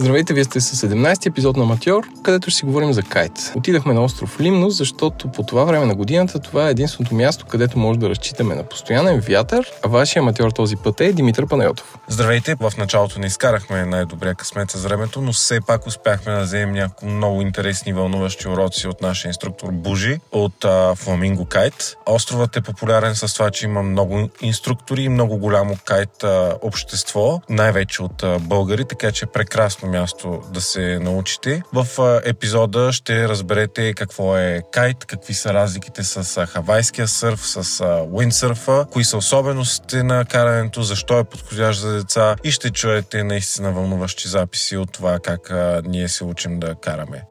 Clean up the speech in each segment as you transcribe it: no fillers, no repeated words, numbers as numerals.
Здравейте, вие сте с 17-ти епизод на Аматьор, където ще си говорим за кайт. Отидахме на остров Лимнос, защото по това време на годината това е единственото място, където може да разчитаме на постоянен вятър, а вашия аматьор този път е Димитър Панайотов. Здравейте, в началото не изкарахме най-добрия късмет с времето, но все пак успяхме да вземем някои много интересни вълнуващи уроци от нашия инструктор Бужи от Flamingo Kite. Островът е популярен с това, че има много инструктори и много голямо кайт общество, най-вече от българи, така че прекрасно място да се научите. В епизода ще разберете какво е кайт, какви са разликите с хавайския сърф, с уиндсърфа, кои са особеностите на карането, защо е подходящ за деца и ще чуете наистина вълнуващи записи от това как ние се учим да караме.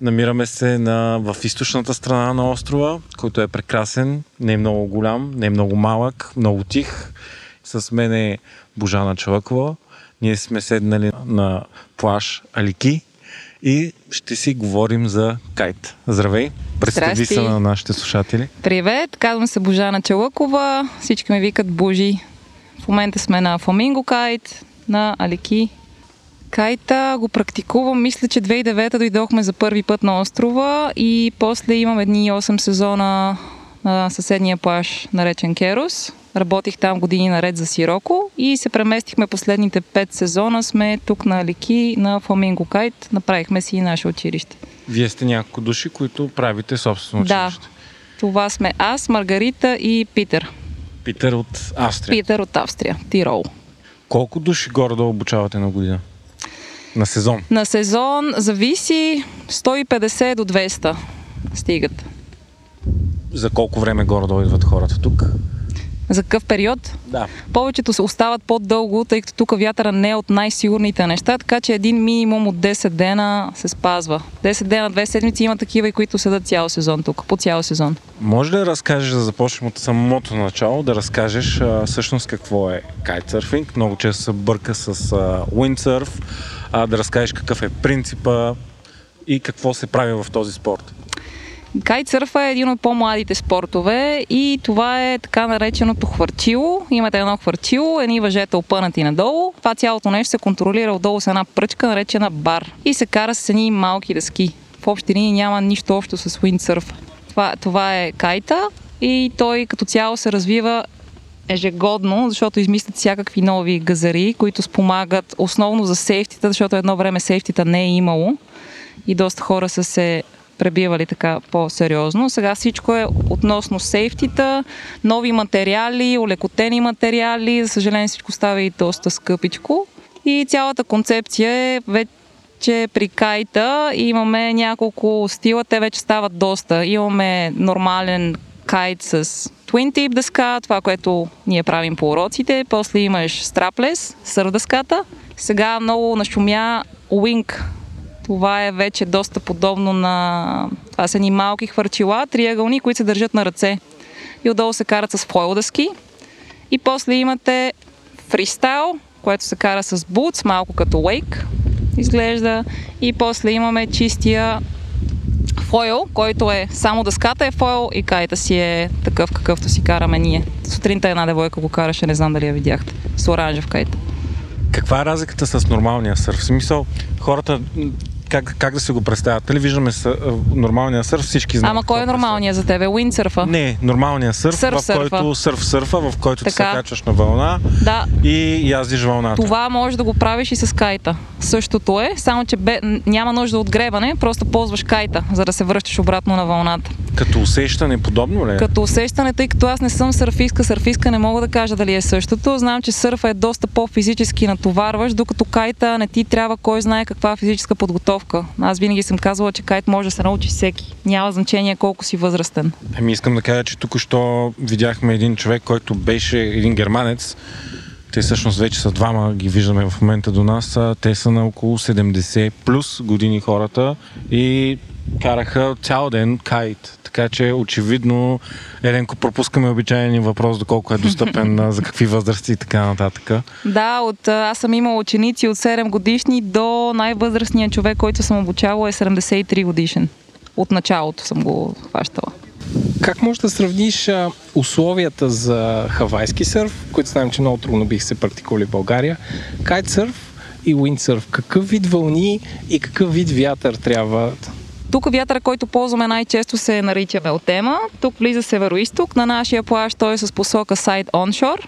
Намираме се в източната страна на острова, който е прекрасен, не е много голям, не е много малък, много тих. С мен е Божана Чълкова. Ние сме седнали на плаж Алики и ще си говорим за кайт. Здравей! Представи се на нашите слушатели. Привет! Казвам се Божана Чълкова. Всички ми викат Божи. В момента сме на Flamingo Kite, на Алики. Кайта го практикувам. Мисля, че 2009 дойдохме за първи път на острова и после имам едни 8 сезона на съседния плаж, наречен Керос. Работих там години наред за Сироко и се преместихме последните 5 сезона. Сме тук на Алики, на Flamingo Kite. Направихме си и наше училище. Вие сте няколко души, които правите собствено училище. Да, това сме аз, Маргарита и Питер. Питер от Австрия. Тирол. Колко души горе да обучавате на година? На сезон? На сезон зависи 150 до 200 стигат. За колко време горе да идват хората тук? За какъв период? Да. Повечето се остават по-дълго, тъй като тук вятъра не е от най-сигурните неща, така че един минимум от 10 дена се спазва. 10 дена, 2 седмици има такива, и които седат цял сезон тук, по цял сезон. Може ли да разкажеш, да започнем от самото начало, да разкажеш всъщност какво е кайтсърфинг? Много често се бърка с уиндсърф, да разкажеш какъв е принципа и какво се прави в този спорт. Кайтсърфа е един от по-младите спортове и това е така нареченото хвърчило. Имате едно хвърчило, едни въжета опънати надолу. Това цялото нещо се контролира отдолу с една пръчка, наречена бар. И се кара с едни малки дъски. В общи линии няма нищо общо с уиндсърфа. Това е кайта и той като цяло се развива ежегодно, защото измислят всякакви нови газари, които спомагат основно за сейфтита, защото едно време сейфтита не е имало и доста хора са се пребивали така по-сериозно. Сега всичко е относно сейфтита, нови материали, олекотени материали, за съжаление всичко става и доста скъпичко. И цялата концепция е вече при кайта имаме няколко стила, те вече стават доста. Имаме нормален кайт с twin tip дъска, това, което ние правим по уроците, после имаш страплес, сърдъската. Сега много нашумя уинг. Това е вече доста подобно на... Това са ни малки хвърчила, триъгълни, които се държат на ръце. И отдолу се карат с фойл дъски. И после имате фристайл, което се кара с бутс, малко като лейк изглежда. И после имаме чистия фойл, който е само дъската е фойл и кайта си е такъв, какъвто си караме ние. Сутринта една девойка го караше, не знам дали я видяхте, с оранжев кайта. Каква е разликата с нормалния сърф? В смисъл, хората... Как да се го представят? Дали виждаме нормалния сърф, всички знаят. Ама кой е нормалния за тебе? Уиндсърфа? Не, нормалния сърф, в който сърфа, в който ти се качваш на вълна и яздиш вълната. Това може да го правиш и с кайта. Същото е, само че няма нужда от гребане, просто ползваш кайта, за да се връщаш обратно на вълната. Като усещане подобно ли? Като усещане, тъй като аз не съм сърфистка, не мога да кажа дали е същото. Знам, че сърфа е доста по-физически натоварваш, докато кайта не ти трябва кой знае каква физическа подготовка. Аз винаги съм казвала, че кайт може да се научи всеки. Няма значение колко си възрастен. Искам да кажа, че току-що видяхме един човек, който беше един германец. Те всъщност вече са двама, ги виждаме в момента до нас. Те са на около 70 плюс години хората и караха цял ден кайт. Така че очевидно, Еленко, пропускаме обичайния въпрос, доколко е достъпен, за какви възрасти и така нататък. Да, аз съм имала ученици от 7 годишни до най-възрастния човек, който съм обучавала е 73 годишен. От началото съм го хващала. Как можеш да сравниш условията за хавайски сърф, които знаем, че много трудно бих се практикували в България, кайтсърф и уиндсърф. Какъв вид вълни и какъв вид вятър трябва? Тук вятъра, който ползваме най-често, се нарича Мелтема. Тук влиза североизток. На нашия плаж той е с посока side onshore.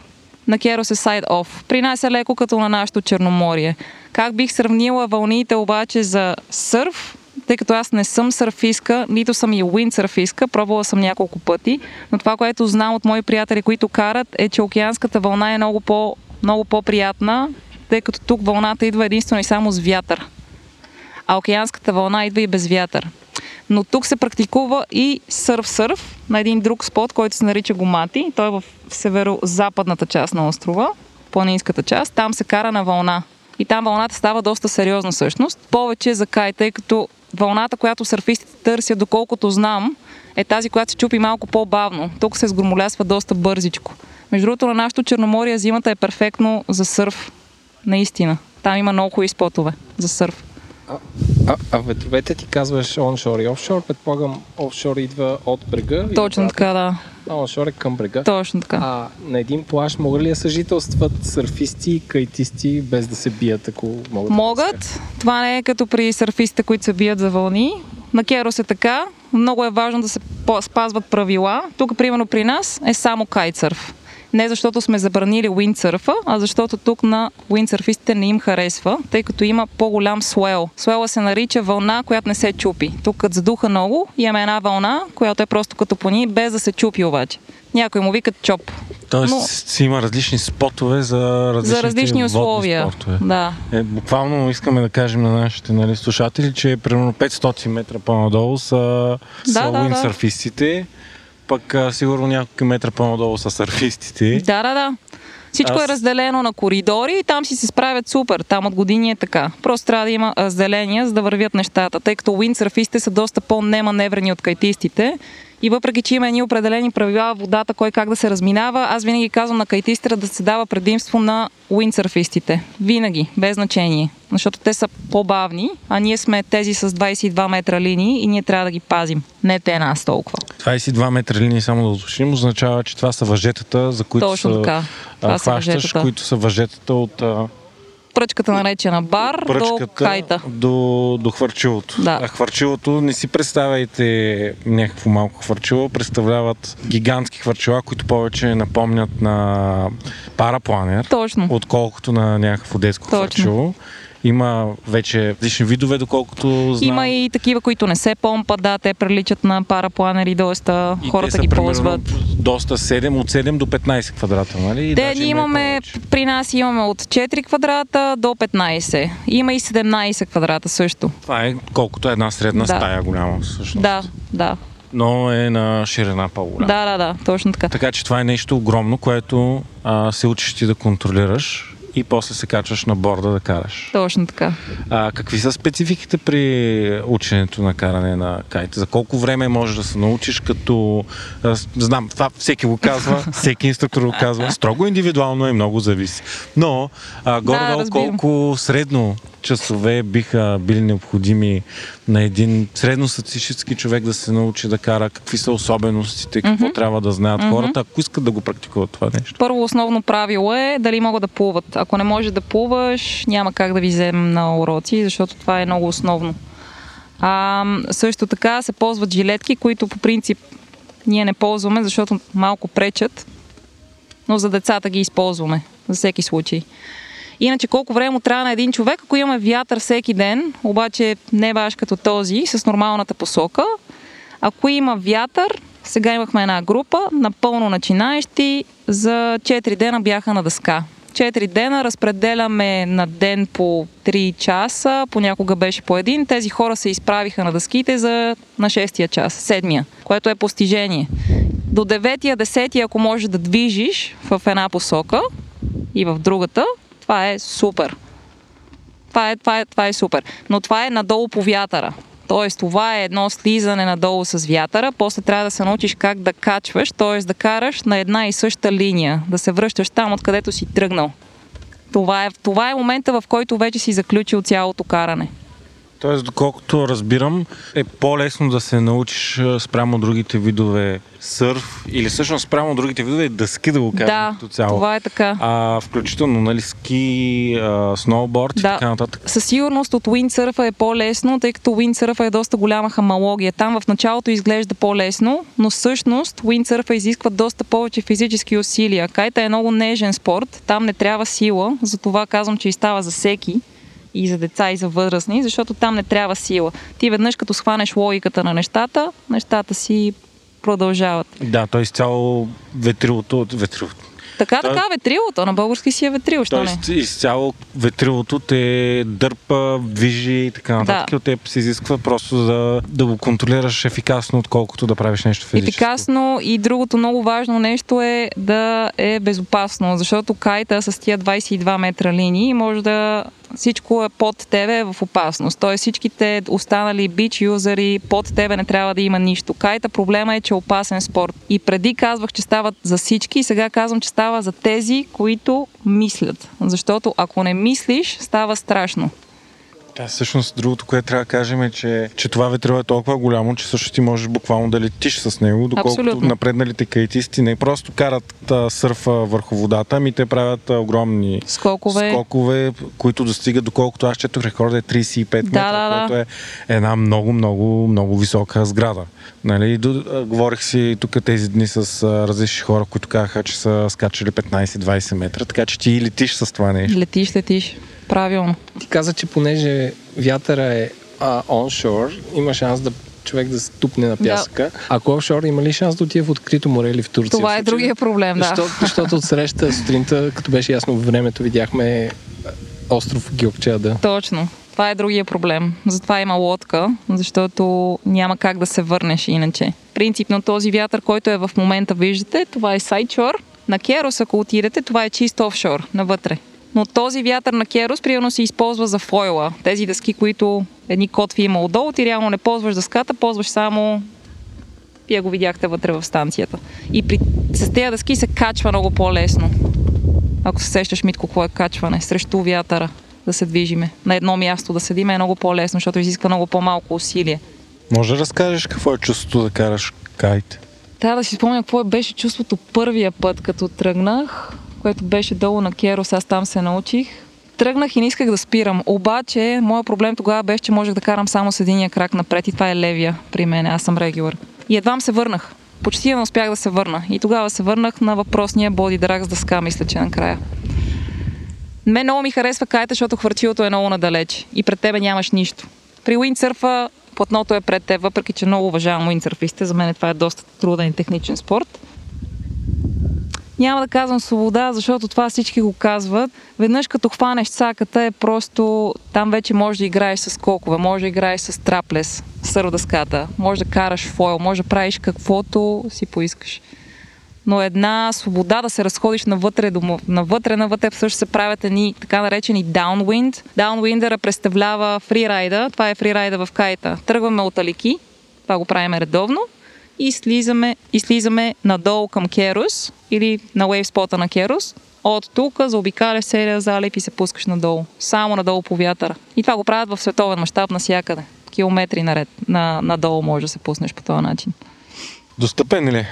На Керос е side off. При нас е леко като на нашето Черноморие. Как бих сравнила вълните обаче за сърф? Тъй като аз не съм сърфистка, нито съм и уиндсърфистка, пробвала съм няколко пъти, но това, което знам от мои приятели, които карат, е, че океанската вълна е много по-приятна, тъй като тук вълната идва единствено и само с вятър, а океанската вълна идва и без вятър. Но тук се практикува и сърф-сърф на един друг спот, който се нарича Гомати. Той е в северо-западната част на острова, планинската част. Там се кара на вълна. И там вълната става доста сериозна всъщност. Повече за кайт, тъй като вълната, която сърфистите търсят, доколкото знам, е тази, която се чупи малко по-бавно. Тук се сгромолясва доста бързичко. Между другото, на нашото Черноморие зимата е перфектно за сърф. Наистина. Там има много хубави спотове за сърф. А ветровете ти казваш оншор и офшор, предполагам офшор идва от брега? Точно така, да. А оншор е към брега? Точно така. А на един плаж могат ли да съжителстват сърфисти и кайтисти без да се бият, ако могат? Могат. Това не е като при сърфистите, които се бият за вълни. На Керос е така. Много е важно да се спазват правила. Тук, примерно при нас, е само кайтсърф. Не защото сме забранили уиндсърфа, а защото тук на уиндсърфистите не им харесва, тъй като има по-голям суел. Суела се нарича вълна, която не се чупи. Тук като задуха много, имаме една вълна, която е просто като пони, без да се чупи обаче. Някой му викат чоп. Тоест си има различни спотове за различни условия. Да. Буквално искаме да кажем на нашите слушатели, че примерно 500 метра по-надолу са уиндсърфистите. Пък сигурно няколко метра по-надолу са сърфистите. Да. Всичко е разделено на коридори и там си се справят супер. Там от години е така. Просто трябва да има разделения, за да вървят нещата, тъй като уиндсърфистите са доста по-неманеврени от кайтистите. И въпреки, че има едни определени правила в водата, кой как да се разминава, аз винаги казвам на кайтистите да се дава предимство на уиндсърфистите. Винаги, без значение. Защото те са по-бавни, а ние сме тези с 22 метра линии и ние трябва да ги пазим. Не те нас толкова. 22 метра линии, само да уточним, означава, че това са въжетата, за които хващаш, които са въжетата от... Пръчката наречена бар до кайта. До хвърчилото. Да. А хвърчилото, не си представяйте някакво малко хвърчило, представляват гигантски хвърчила, които повече напомнят на парапланер, отколкото на някакво детско хвърчило. Има вече различни видове, доколкото знам. Има и такива, които не се помпат, да, те приличат на парапланери, доста и хората ги ползват. Доста 7, от 7 до 15 квадрата, нали? Те ние имаме, при нас имаме от 4 квадрата до 15. Има и 17 квадрата също. Това е колкото една средна стая голяма всъщност. Да. Но е на ширина по-голяма. Да, точно така. Така че това е нещо огромно, което се учиш ти да контролираш. И после се качваш на борда да караш. Точно така. Какви са спецификите при ученето на каране на кайт? За колко време можеш да се научиш, като... знам, това всеки го казва, всеки инструктор го казва. Строго индивидуално и много зависи. Но, горе-долу колко средно часове биха били необходими на един средностатистически човек да се научи да кара, какви са особеностите, какво трябва да знаят хората, ако искат да го практикуват това нещо? Първо основно правило е дали могат да плуват. Ако не можеш да плуваш, няма как да ви вземем на уроци, защото това е много основно. Също така се ползват жилетки, които по принцип ние не ползваме, защото малко пречат, но за децата ги използваме, за всеки случай. Иначе колко време трябва на един човек, ако имаме вятър всеки ден, обаче не баш като този, с нормалната посока. Ако има вятър, сега имахме една група, напълно начинаещи, за 4 дена бяха на дъска. 4 дена разпределяме на ден по 3 часа, понякога беше по 1. Тези хора се изправиха на дъските на 6-тия час, 7-я, което е постижение. До 9-я, 10-я, ако можеш да движиш в една посока и в другата, това е супер. Това е супер. Но това е надолу по вятъра. Тоест, това е едно слизане надолу с вятъра. После трябва да се научиш как да качваш, т.е. да караш на една и съща линия. Да се връщаш там, откъдето си тръгнал. Това е момента, в който вече си заключил цялото каране. Тоест, доколкото разбирам, е по-лесно да се научиш спрямо другите видове сърф или всъщност спрямо другите видове дъски, да го кажем като цяло. Да, това е така. Включително, нали, ски, сноуборд и така нататък. Със сигурност от уиндсърфа е по-лесно, тъй като уиндсърфа е доста голяма хамалогия. Там в началото изглежда по-лесно, но всъщност уиндсърфа изисква доста повече физически усилия. Кайта е много нежен спорт, там не трябва сила, затова казвам, че и става за всеки. И за деца, и за възрастни, защото там не трябва сила. Ти веднъж като схванеш логиката на нещата, нещата си продължават. Да, т.е. цяло ветрилото от ветрилото. Така, ветрилото, на български си е ветрил, що не? Т.е. изцяло ветрилото те дърпа, движи и така нататък. Да. От теб се изисква просто да го контролираш ефикасно, отколкото да правиш нещо физическо. Ефикасно и другото много важно нещо е да е безопасно, защото кайта с тия 22 метра линии може да... Всичко е под тебе в опасност. Т.е. всичките останали бич юзери под тебе не трябва да има нищо. Кайта проблема е, че е опасен спорт. И преди казвах, че стават за всички, и сега казвам, че става за тези, които мислят. Защото ако не мислиш, става страшно. Да, всъщност другото, което трябва да кажем е, че това ветрило е толкова голямо, че също ти можеш буквално да летиш с него, доколкото абсолютно. Напредналите кайтисти не просто карат сърфа върху водата, ами те правят огромни скокове, които достигат, доколкото аз четох рекорда е 35 метра, което е една много, много, много висока сграда. Нали? Говорих си тук тези дни с различни хора, които казаха, че са скачали 15-20 метра, така че ти летиш с това нещо. Летиш. Правилно. Ти каза, че понеже вятъра е onshore, има шанс да човек да ступне на пясъка. Да. Ако offshore, има ли шанс да отиде в открито море или в Турция? Това е другия проблем, да. Защото отсреща сутринта, като беше ясно времето, видяхме остров Геопчада. Точно. Това е другия проблем. Затова има лодка, защото няма как да се върнеш иначе. Принципно този вятър, който е в момента, виждате, това е сайдшор. На Керос, ако отидете, това е чисто офшор, навътре. Но този вятър на Керос примерно се използва за фойла. Тези дъски, които едни котви има отдолу, ти реално не ползваш дъската, ползваш само... Вие го видяхте вътре в станцията. И с тези дъски се качва много по-лесно. Ако се сещаш, Митко, какво е качване? Срещу вятъра да се движиме. На едно място да седим е много по-лесно, защото изиска много по-малко усилие. Може да разкажеш какво е чувството да караш кайт? Трябва да си спомня какво беше чувството първия път, като тръгнах, което беше долу на Керос, аз там се научих. Тръгнах и не исках да спирам, обаче моят проблем тогава беше, че можех да карам само с единия крак напред и това е левия при мен, аз съм регулър. И едвам се върнах, почти не успях да се върна и тогава се върнах на въпросния бодидрак с дъска, мисля, че накрая. Мен много ми харесва кайта, защото хвърчилото е много надалеч и пред тебе нямаш нищо. При уиндсърфа платното е пред теб, въпреки че много уважавам уиндсърфистите, за мен това е доста труден и техничен спорт. Няма да казвам свобода, защото това всички го казват. Веднъж като хванеш саката е просто... Там вече можеш да играеш с скокове, можеш да играеш с траплес, сърдъската, можеш да караш фойл, можеш да правиш каквото си поискаш. Но една свобода да се разходиш навътре също се правят едни така наречени downwind. Downwindера представлява фрирайда, това е фрирайда в кайта. Тръгваме от Алики, това го правим редовно. И слизаме надолу към Керос или на уейвспота на Керос. От тук заобикаляш серия залив и се пускаш надолу. Само надолу по вятъра. И това го правят в световен мащаб навсякъде. Километри наред. Надолу можеш да се пуснеш по този начин. Достъпен ли?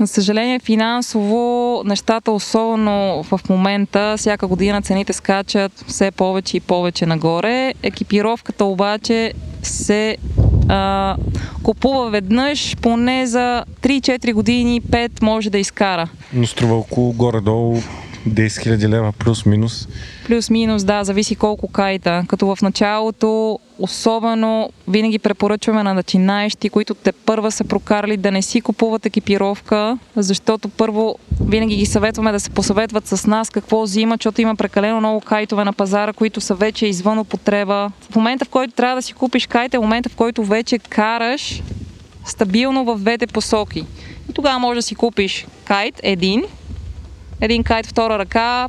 За съжаление, финансово нещата, особено в момента, всяка година цените скачат все повече и повече нагоре. Екипировката обаче се... купува веднъж, поне за 3-4 години, 5 може да изкара. Но струва около горе-долу 10 000 лева плюс-минус. Плюс-минус, да, зависи колко кайта. Като в началото, особено винаги препоръчваме на начинаещи, които те първа са прокарали, да не си купуват екипировка, защото първо винаги ги съветваме да се посъветват с нас какво взимат, защото има прекалено много кайтове на пазара, които са вече извън употреба. В момента, в който трябва да си купиш кайт, е момента, в който вече караш стабилно в двете посоки. И тогава може да си купиш кайт един кайт втора ръка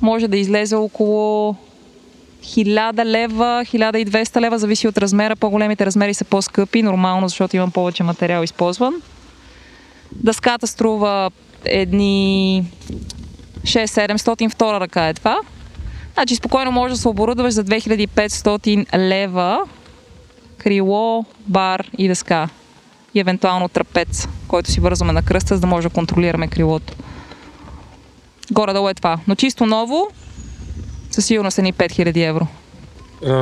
може да излезе около 1000 лева, 1200 лева, зависи от размера. По-големите размери са по-скъпи, нормално, защото имам повече материал използван. Дъската струва едни 6-700, втора ръка е това. Значи спокойно може да се оборудваш за 2500 лева крило, бар и дъска. И евентуално трапец, който си вързваме на кръста, за да може да контролираме крилото. Горе-долу е това. Но чисто ново, със сигурност е ни 5000 евро.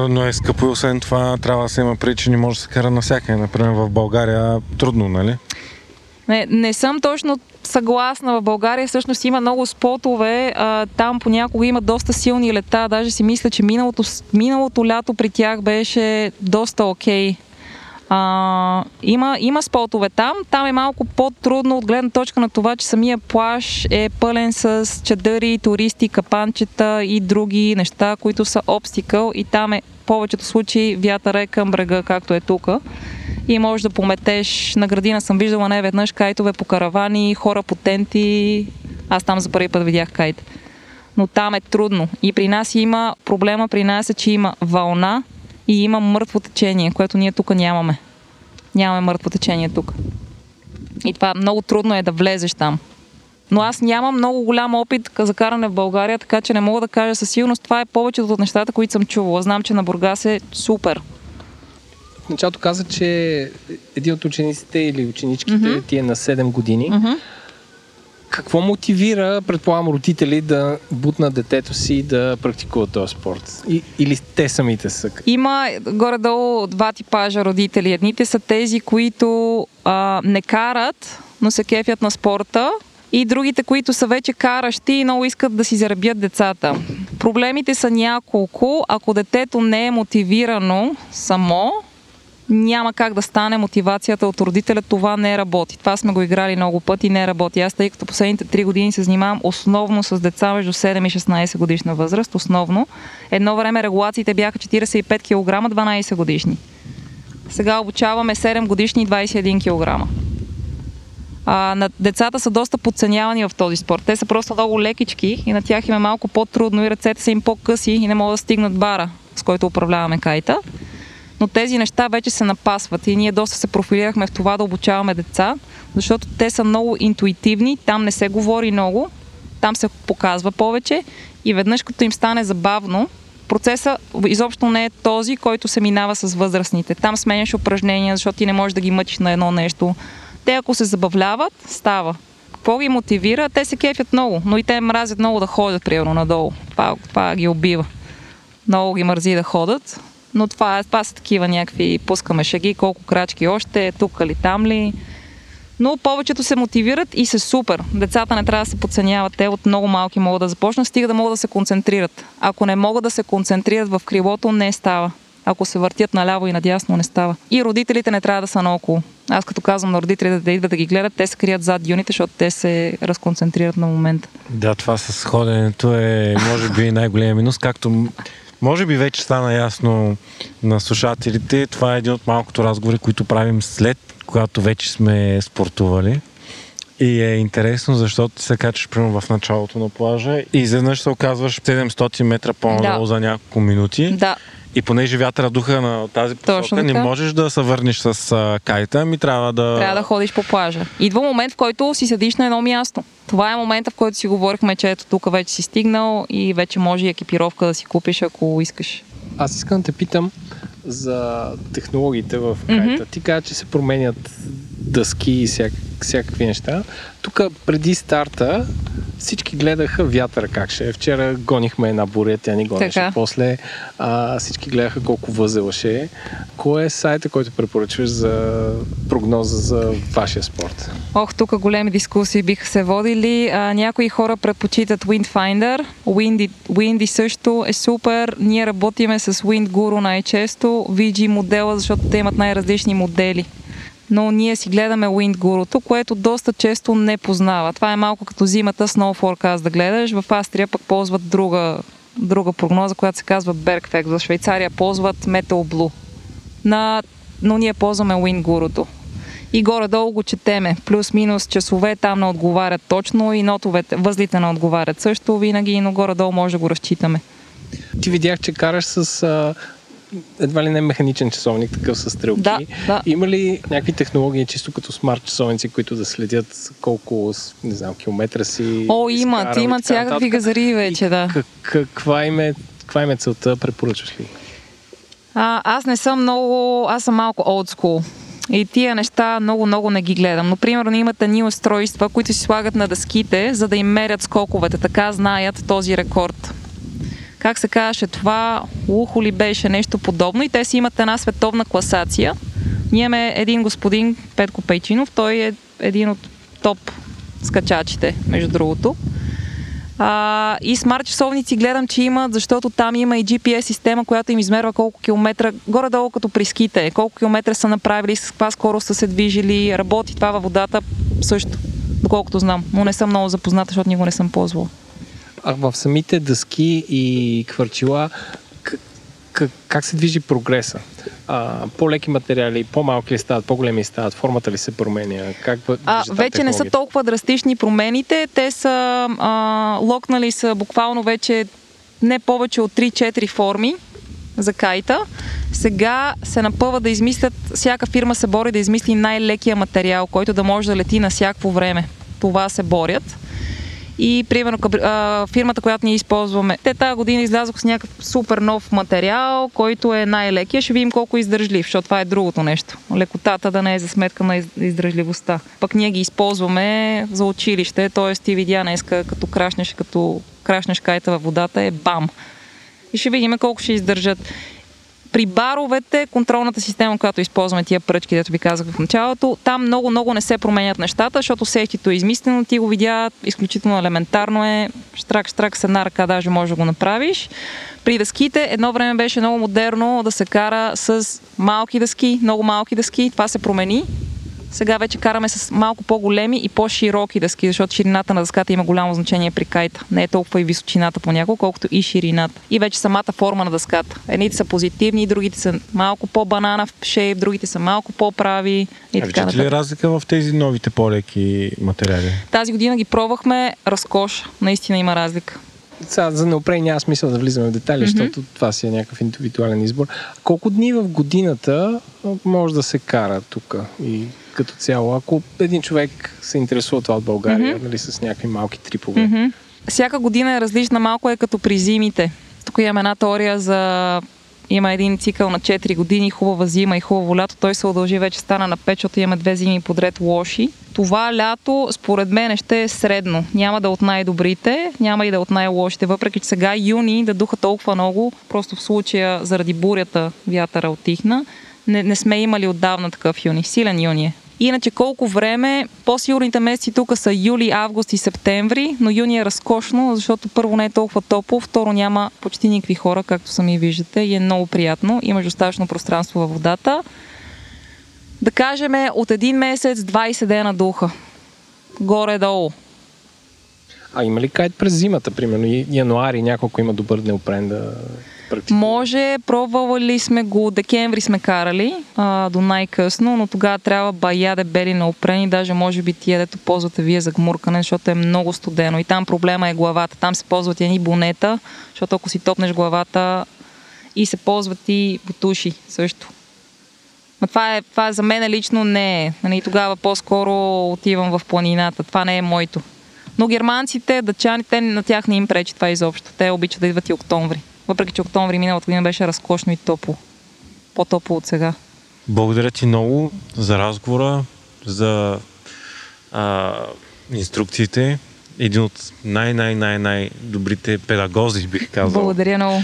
Но е скъпо и освен това трябва да се има преди, че не може да се кара навсякъде. Например в България трудно, нали? Не съм точно съгласна. В България всъщност има много спотове. Там понякога има доста силни лета. Даже си мисля, че миналото лято при тях беше доста окей. Има спотове там. Там е малко по-трудно от гледна точка на това, че самия плаж е пълен с чадъри, туристи, капанчета и други неща, които са обстикъл и там е в повечето случаи вятъра е към брега, както е тука. И можеш да пометеш. На градина съм виждала не веднъж кайтове по каравани, хора по тенти. Аз там за първи път видях кайт. Но там е трудно. И при нас има проблема, при нас е, че има вълна и има мъртво течение, което ние тук нямаме. Нямаме мъртво течение тук. И това много трудно е да влезеш там. Но аз нямам много голям опит за каране в България, така че не мога да кажа със сигурност. Това е повечето от нещата, които съм чувала. Знам, че на Бургас е супер. В началото каза, че един от учениците или ученичките ти е на 7 години. Какво мотивира, предполагам, родители да бутнат детето си да практикуват този спорт? Или те самите са? Има горе-долу два типажа родители. Едните са тези, които не карат, но се кефят на спорта. И другите, които са вече каращи и много искат да си заребят децата. Проблемите са няколко. Ако детето не е мотивирано само, няма как да стане мотивацията от родителя. Това не работи. Това сме го играли много пъти и не работи. Аз, тъй като последните 3 години се занимавам основно с деца между 7 и 16 годишна възраст. Основно. Едно време регулациите бяха 45 кг, 12 годишни. Сега обучаваме 7 годишни 21 кг. Децата са доста подценявани в този спорт. Те са просто много лекички и на тях им е малко по-трудно и ръцете са им по-къси и не могат да стигнат бара, с който управляваме кайта. Но тези неща вече се напасват и ние доста се профилирахме в това да обучаваме деца, защото те са много интуитивни, там не се говори много, там се показва повече и веднъж като им стане забавно, процесът изобщо не е този, който се минава с възрастните. Там сменяш упражнения, защото ти не можеш да ги мъчиш на едно нещо. Те ако се забавляват, става. Какво ги мотивира? Те се кефят много, но и те мразят много да ходят, примерно, надолу. Това ги убива. Много ги мързи да ходят, но това са такива някакви, пускаме шаги, колко крачки още, тук ли, там ли. Но повечето се мотивират и са супер. Децата не трябва да се подценяват, те от много малки могат да започнат, стига да могат да се концентрират. Ако не могат да се концентрират в крилото, не става. Ако се въртят наляво и надясно, не става. И родителите не трябва да са наоколо. Аз като казвам на родителите да идват да ги гледат, те се крият зад дюните, защото те се разконцентрират на момента. Да, това с ходенето е, може би, най-големия минус. Както, може би, вече стана ясно на слушателите. Това е един от малкото разговори, които правим след, когато вече сме спортували. И е интересно, защото се качаш прямо в началото на плажа и изведнъж се оказваш 700 метра по-надолу за няколко минути. Да. И понеже вятъра духа на тази посока, не можеш да се върнеш с кайта, ми трябва да ходиш по плажа. Идва момент, в който си седиш на едно място. Това е момента, в който си говорихме, че ето тук вече си стигнал и вече може и екипировка да си купиш, ако искаш. Аз искам да те питам за технологиите в кайта. Ти кажа, че се променят дъски и всякакви неща. Тук преди старта всички гледаха вятъра как ще е. Вчера гонихме една буря, тя ни гонеше. Така. После всички гледаха колко възела ще е. Кой е сайта, който препоръчваш за прогноза за вашия спорт? Тук големи дискусии биха се водили. Някои хора предпочитат Wind Finder. Windy също е супер. Ние работиме с Wind Guru най-често. VG модела, защото те имат най-различни модели. Но ние си гледаме Wind Guru, което доста често не познава. Това е малко като зимата Snow Forecast да гледаш. В Австрия пък ползват друга прогноза, която се казва Bergfex. В Швейцария ползват Meteo Blue. Но ние ползваме Wind Guru. И горе-долу го четеме. Плюс-минус часове там не отговарят точно и нотовете, възлите не отговарят също винаги, но горе-долу може да го разчитаме. Ти видях, че караш с... едва ли не механичен часовник, такъв със стрелки. Да. Има ли някакви технологии, чисто като смарт часовници, които да следят колко, не знам, километра си... Имат всякакви газари вече, да. Каква им е целта, препоръчваш ли? Аз не съм много, аз съм малко олдскул. И тия неща много не ги гледам. Но, примерно, имат едни устройства, които се слагат на дъските, за да им мерят скоковете. Така знаят този рекорд. Как се казваше това? Лухо ли беше, нещо подобно. И те си имат една световна класация. Ние имаме един господин, Петко Пейчинов. Той е един от топ скачачите, между другото. И смарт часовници гледам, че имат, защото там има и GPS система, която им измерва колко километра, горе-долу като при ските, колко километра са направили, с каква скорост са се движили, работи това във водата също, доколкото знам, но не съм много запозната, защото никога не съм ползвала. А в самите дъски и квърчила, как се движи прогреса? По-леки материали, по-малки ли стават, по-големи ли стават, формата ли се променя? Как вече не са толкова драстични промените, те са локнали са буквално вече не повече от 3-4 форми за кайта. Сега се напъва да измислят, всяка фирма се бори да измисли най-лекия материал, който да може да лети на всяко време. Това се борят. И, примерно, фирмата, която ние използваме, те тази година излязох с някакъв супер нов материал, който е най-лекия. Ще видим колко издръжлив, защото това е другото нещо. Лекотата да не е за сметка на издръжливостта. Пък ние ги използваме за училище, т.е. ти видя днеска, като крашнеш кайта във водата, е бам. И ще видим колко ще издържат. При баровете, контролната система, която използваме, тия пръчки, дето ви казах в началото, там много не се променят нещата, защото сейфтито е измислено, ти го видя, изключително елементарно е, штрак с една ръка даже може да го направиш. При дъските едно време беше много модерно да се кара с малки дъски, много малки дъски, това се промени. Сега вече караме с малко по-големи и по-широки дъски, защото ширината на дъската има голямо значение при кайта. Не е толкова и височината понякога, колкото и ширината. И вече самата форма на дъската. Едните са позитивни, другите са малко по-банана в шейп, другите са малко по-прави. Виждате ли разлика в тези новите по-леки материали? Тази година ги пробвахме разкош. Наистина има разлика. За неопрени няма смисъл да влизаме в детали, защото това си е някакъв индивидуален избор. Колко дни в годината може да се кара тук и като цяло, ако един човек се интересува това от България, нали, с някакви малки трипове? Всяка година е различна, малко е като при зимите. Тук имаме една теория за... Има един цикъл на 4 години, хубава зима и хубаво лято. Той се удължи, вече стана на 5, защото имаме 2 зими подред лоши. Това лято, според мен, ще е средно. Няма да от най-добрите, няма и да от най-лошите. Въпреки че сега юни да духа толкова много, просто в случая заради бурята вятъра отихна. Не сме имали отдавна такъв юни. Силен юни е. Иначе колко време, по-сигурните месеци тук са юли, август и септември, но юни е разкошно, защото първо не е толкова топло, второ няма почти никакви хора, както сами виждате, и е много приятно, имаш достатъчно пространство във водата. Да кажем от един месец 20 дена духа, горе-долу. Има ли кайт през зимата, примерно януари, няколко има добър неопрен да... Може, пробвали сме го, декември сме карали до най-късно, но тогава трябва бая дебели неопрени, даже може би тия, дето ползвате вие за гмуркане, защото е много студено и там проблема е главата, там се ползват едни бонета, защото ако си топнеш главата, и се ползват и бутуши също. Това за мен лично не е, нали, тогава по-скоро отивам в планината, това не е моето. Но германците, дъчаните, на тях не им пречи това изобщо, те обичат да идват и октомври. Въпреки че октомври миналата година беше разкошно и топло. По-топло от сега. Благодаря ти много за разговора, за инструкциите. Един от най-добрите педагози, бих казал. Благодаря много.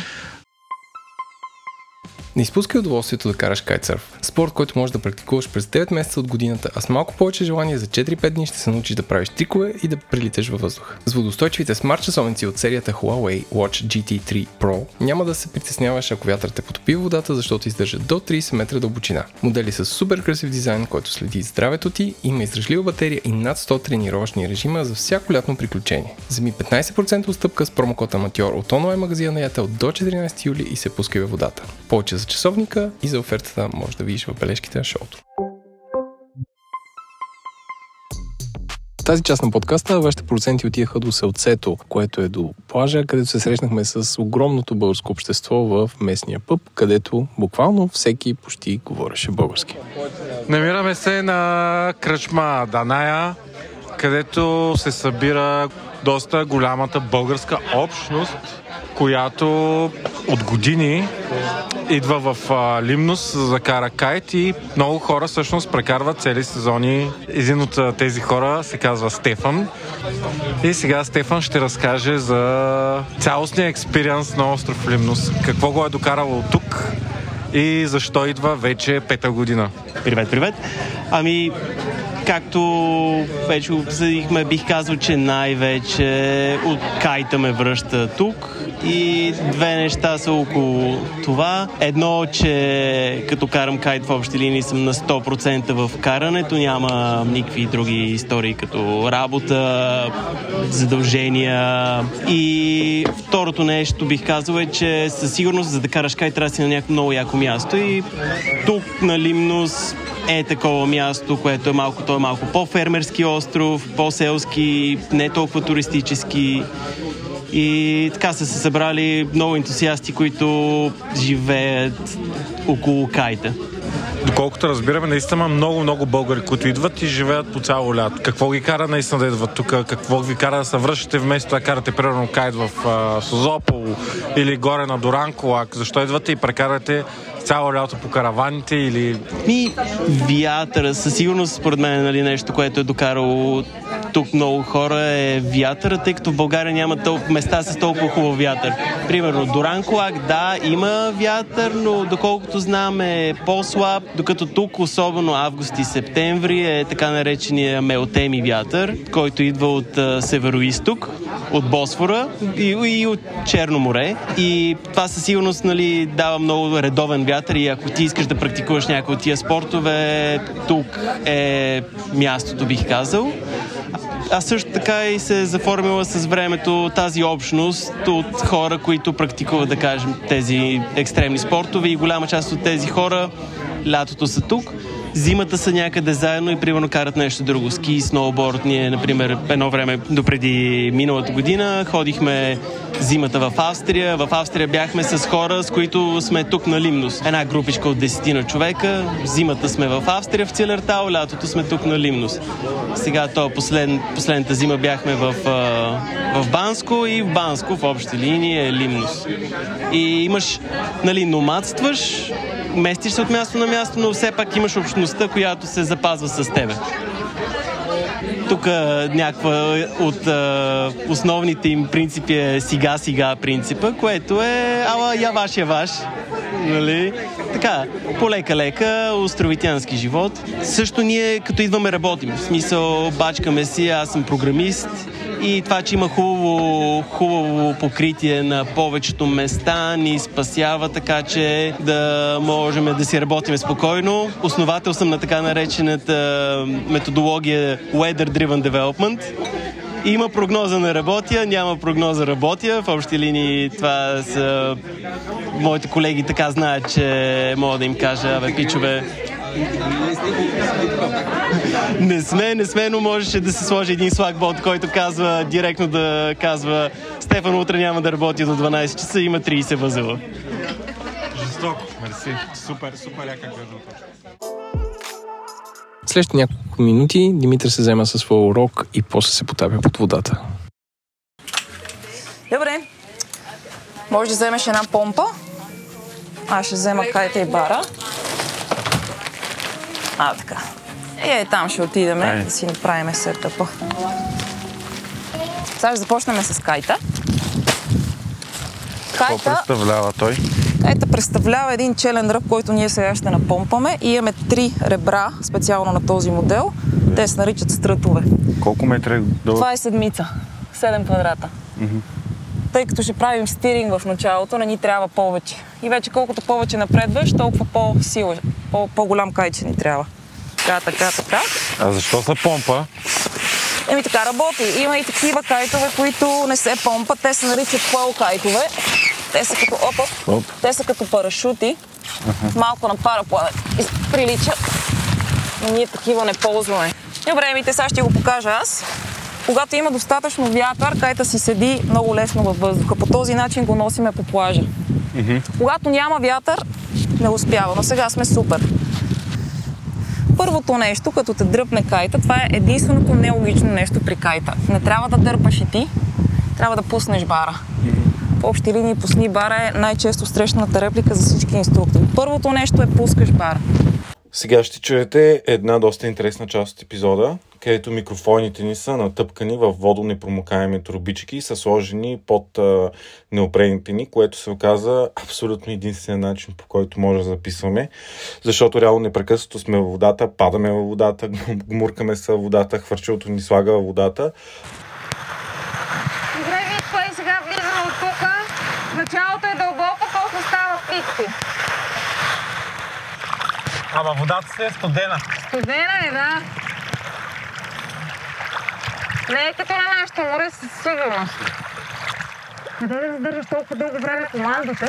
Не изпускай удоволствието да караш кайтсърф. Спорт, който можеш да практикуваш през 9 месеца от годината, а с малко повече желание за 4-5 дни ще се научиш да правиш трикове и да прилетеш във въздух. С водостойчивите смарт часовници от серията Huawei Watch GT3 Pro няма да се притесняваш, ако вятър те потопи в водата, защото издържат до 30 метра дълбочина. Модели с супер красив дизайн, който следи здравето ти, има издръжлива батерия и над 100 тренировъчни режима за всяко лятно приключение. Вземи 15% отстъпка с промокод Аматьор от онлайн магазина на Yettel до 14 юли и се пускай във водата. Повече за часовника и за офертата може да видиш в бележките на шоуто. Тази част на подкаста вашите продуценти отиеха до селцето, което е до плажа, където се срещнахме с огромното българско общество в местния пъб, където буквално всеки почти говореше български. Намираме се на кръчма Даная, където се събира доста голямата българска общност, която от години идва в Лимнос, за кара кайт и много хора всъщност прекарват цели сезони. Един от тези хора се казва Стефан. И сега Стефан ще разкаже за цялостния експириенс на остров Лимнос. Какво го е докарало тук и защо идва вече пета година. Привет! Ами, както вече обсъдихме, бих казал, че най-вече от кайта ме връща тук и две неща са около това. Едно, че като карам кайт в общи линии съм на 100% в карането, няма никакви други истории като работа, задължения. И второто нещо бих казал е, че със сигурност за да караш кайт трябва да си на някакво много яко място и тук на Лимнос е такова място, което е малко по-фермерски остров, по-селски, не толкова туристически. И така са се събрали много ентусиасти, които живеят около кайта. Доколкото разбираме, наистина много българи, които идват и живеят по цяло лято. Какво ги кара наистина да идват тук? Какво ви кара да се връщате вместо да карате примерно кайт в Созопол или горе на Дуранкулак? Защо идвате и прекарате цяло лято по караваните или... И вятъра, със сигурност според мен, нали, нещо, което е докарало тук много хора е вятъра, тъй като в България няма места с толкова хубав вятър. Примерно Дуранкулак, да, има вятър, но доколкото знам е по-слаб, докато тук, особено август и септември, е така наречения Мелтеми вятър, който идва от североизток, от Босфора и от Черно море. И това със сигурност, нали, дава много редовен вятър и ако ти искаш да практикуваш някои от тия спортове, тук е мястото, бих казал. А също така и се заформила с времето тази общност от хора, които практикуват, да кажем, тези екстремни спортове и голяма част от тези хора лятото са тук, зимата са някъде заедно и примерно карат нещо друго. Ски, сноуборд. Ние, например, едно време допреди миналата година ходихме зимата в Австрия. В Австрия бяхме с хора, с които сме тук на Лимнос. Една групичка от 10 човека. Зимата сме в Австрия, в Цилертал, лятото сме тук на Лимнос. Сега последната зима бяхме в Банско и в Банско в общи линии е Лимнос. И имаш, нали, номадстваш, местиш се от място на място, но все пак имаш общността, която се запазва с тебе. Тук някаква от основните им принципи е сега-сега принципа, което е ала яваш, нали? Така, полека-лека, островитянски живот. Също ние като идваме работим, в смисъл бачкаме си, аз съм програмист и това, че има хубаво покритие на повечето места ни спасява, така че да можем да си работим спокойно. Основател съм на така наречената методология Weather Driven Development. Има прогноза на работя, няма прогноза работя. В общи линии това са... Моите колеги така знаят, че мога да им кажа, абе, пичове, не сме, но можеше да се сложи един слагборд, който казва директно да казва: Стефан, утре няма да работи до 12 часа, има 30 възела. Жестоко, мерси. Супер яка гражданка. След няколко минути Димитър се заема със своя урок и после се потапя под водата. Добре, може да вземеш една помпа. Аз ще взема кайта и бара. Така. И там ще отидем да си направим сетъпа. Сега ще започнем с кайта. Какво представлява той? Кайта представлява един челен ръб, който ние сега ще напомпаме и имаме 3 ребра специално на този модел. Те се наричат стрътове. Колко метра е дълъг? Това е седмица. 7 квадрата. Mm-hmm. Тъй като ще правим стиринг в началото, не ни трябва повече. И вече колкото повече напредваш, толкова по-сила, по-голям кайт ще ни трябва. Така. А защо се помпа? Еми така работи. Има и такива кайтове, които не се помпат. Те се наричат флоу кайтове. Те са като Те са като парашути. Uh-huh. Малко на парапланът приличат. Но ние такива не ползваме. Добре, ми те сега ще го покажа аз. Когато има достатъчно вятър, кайта си седи много лесно във въздуха. По този начин го носиме по плажа. Uh-huh. Когато няма вятър, не успява. Но сега сме супер. Първото нещо, като те дръпне кайта, това е единственото нелогично нещо при кайта. Не трябва да дърпаш и ти, трябва да пуснеш бара. в общи линии пусни бара е най-често срещната реплика за всички инструктори. Първото нещо е пускаш бара. Сега ще чуете една доста интересна част от епизода, където микрофоните ни са натъпкани в водонепромокаеми турбички и са сложени под неопрените ни, което се оказа абсолютно единствен начин, по който може да записваме, защото реално непрекъснато сме във водата, падаме във водата, гмуркаме се във водата, хвърчилото ни слага във водата. Добре, Витко, и сега влизаме от тук. Началото е дълбоко, колко става пикти. Ама водата се е студена. Студена е, да. Не е като на нашето море, със сигурност. Не дай да задържаш толкова дълго време командата,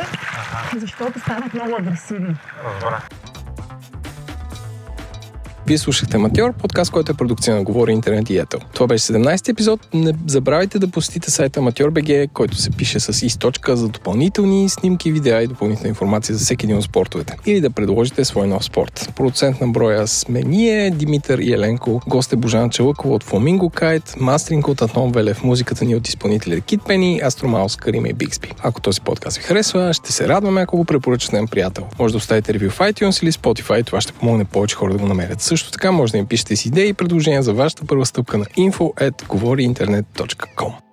защото станат много агресивни. Добре. Вие слушахте Аматьор, подкаст, който е продукция на Говори интернет и Yettel. Това беше 17-ти епизод. Не забравяйте да посетите сайта Amateur.bg, който се пише с източка за допълнителни снимки, видеа и допълнителна информация за всеки един от спортовете. Или да предложите свой нов спорт. Продуцент на броя сме ние, Димитър и Еленко. Гост е Божана Чълкова от Flamingo Kite, мастеринг от Атанас Велев, музиката ни от изпълнителите Китпени, Астромаус, Карима и Бигсби. Ако този подкаст ви харесва, ще се радваме, ако го препоръчате на приятел. Може да оставите ревю в iTunes или Spotify, това ще помогне повече хора да го намерят. Също така може да им пишете с идеи и предложения за вашата първа стъпка на info@govoriinternet.com.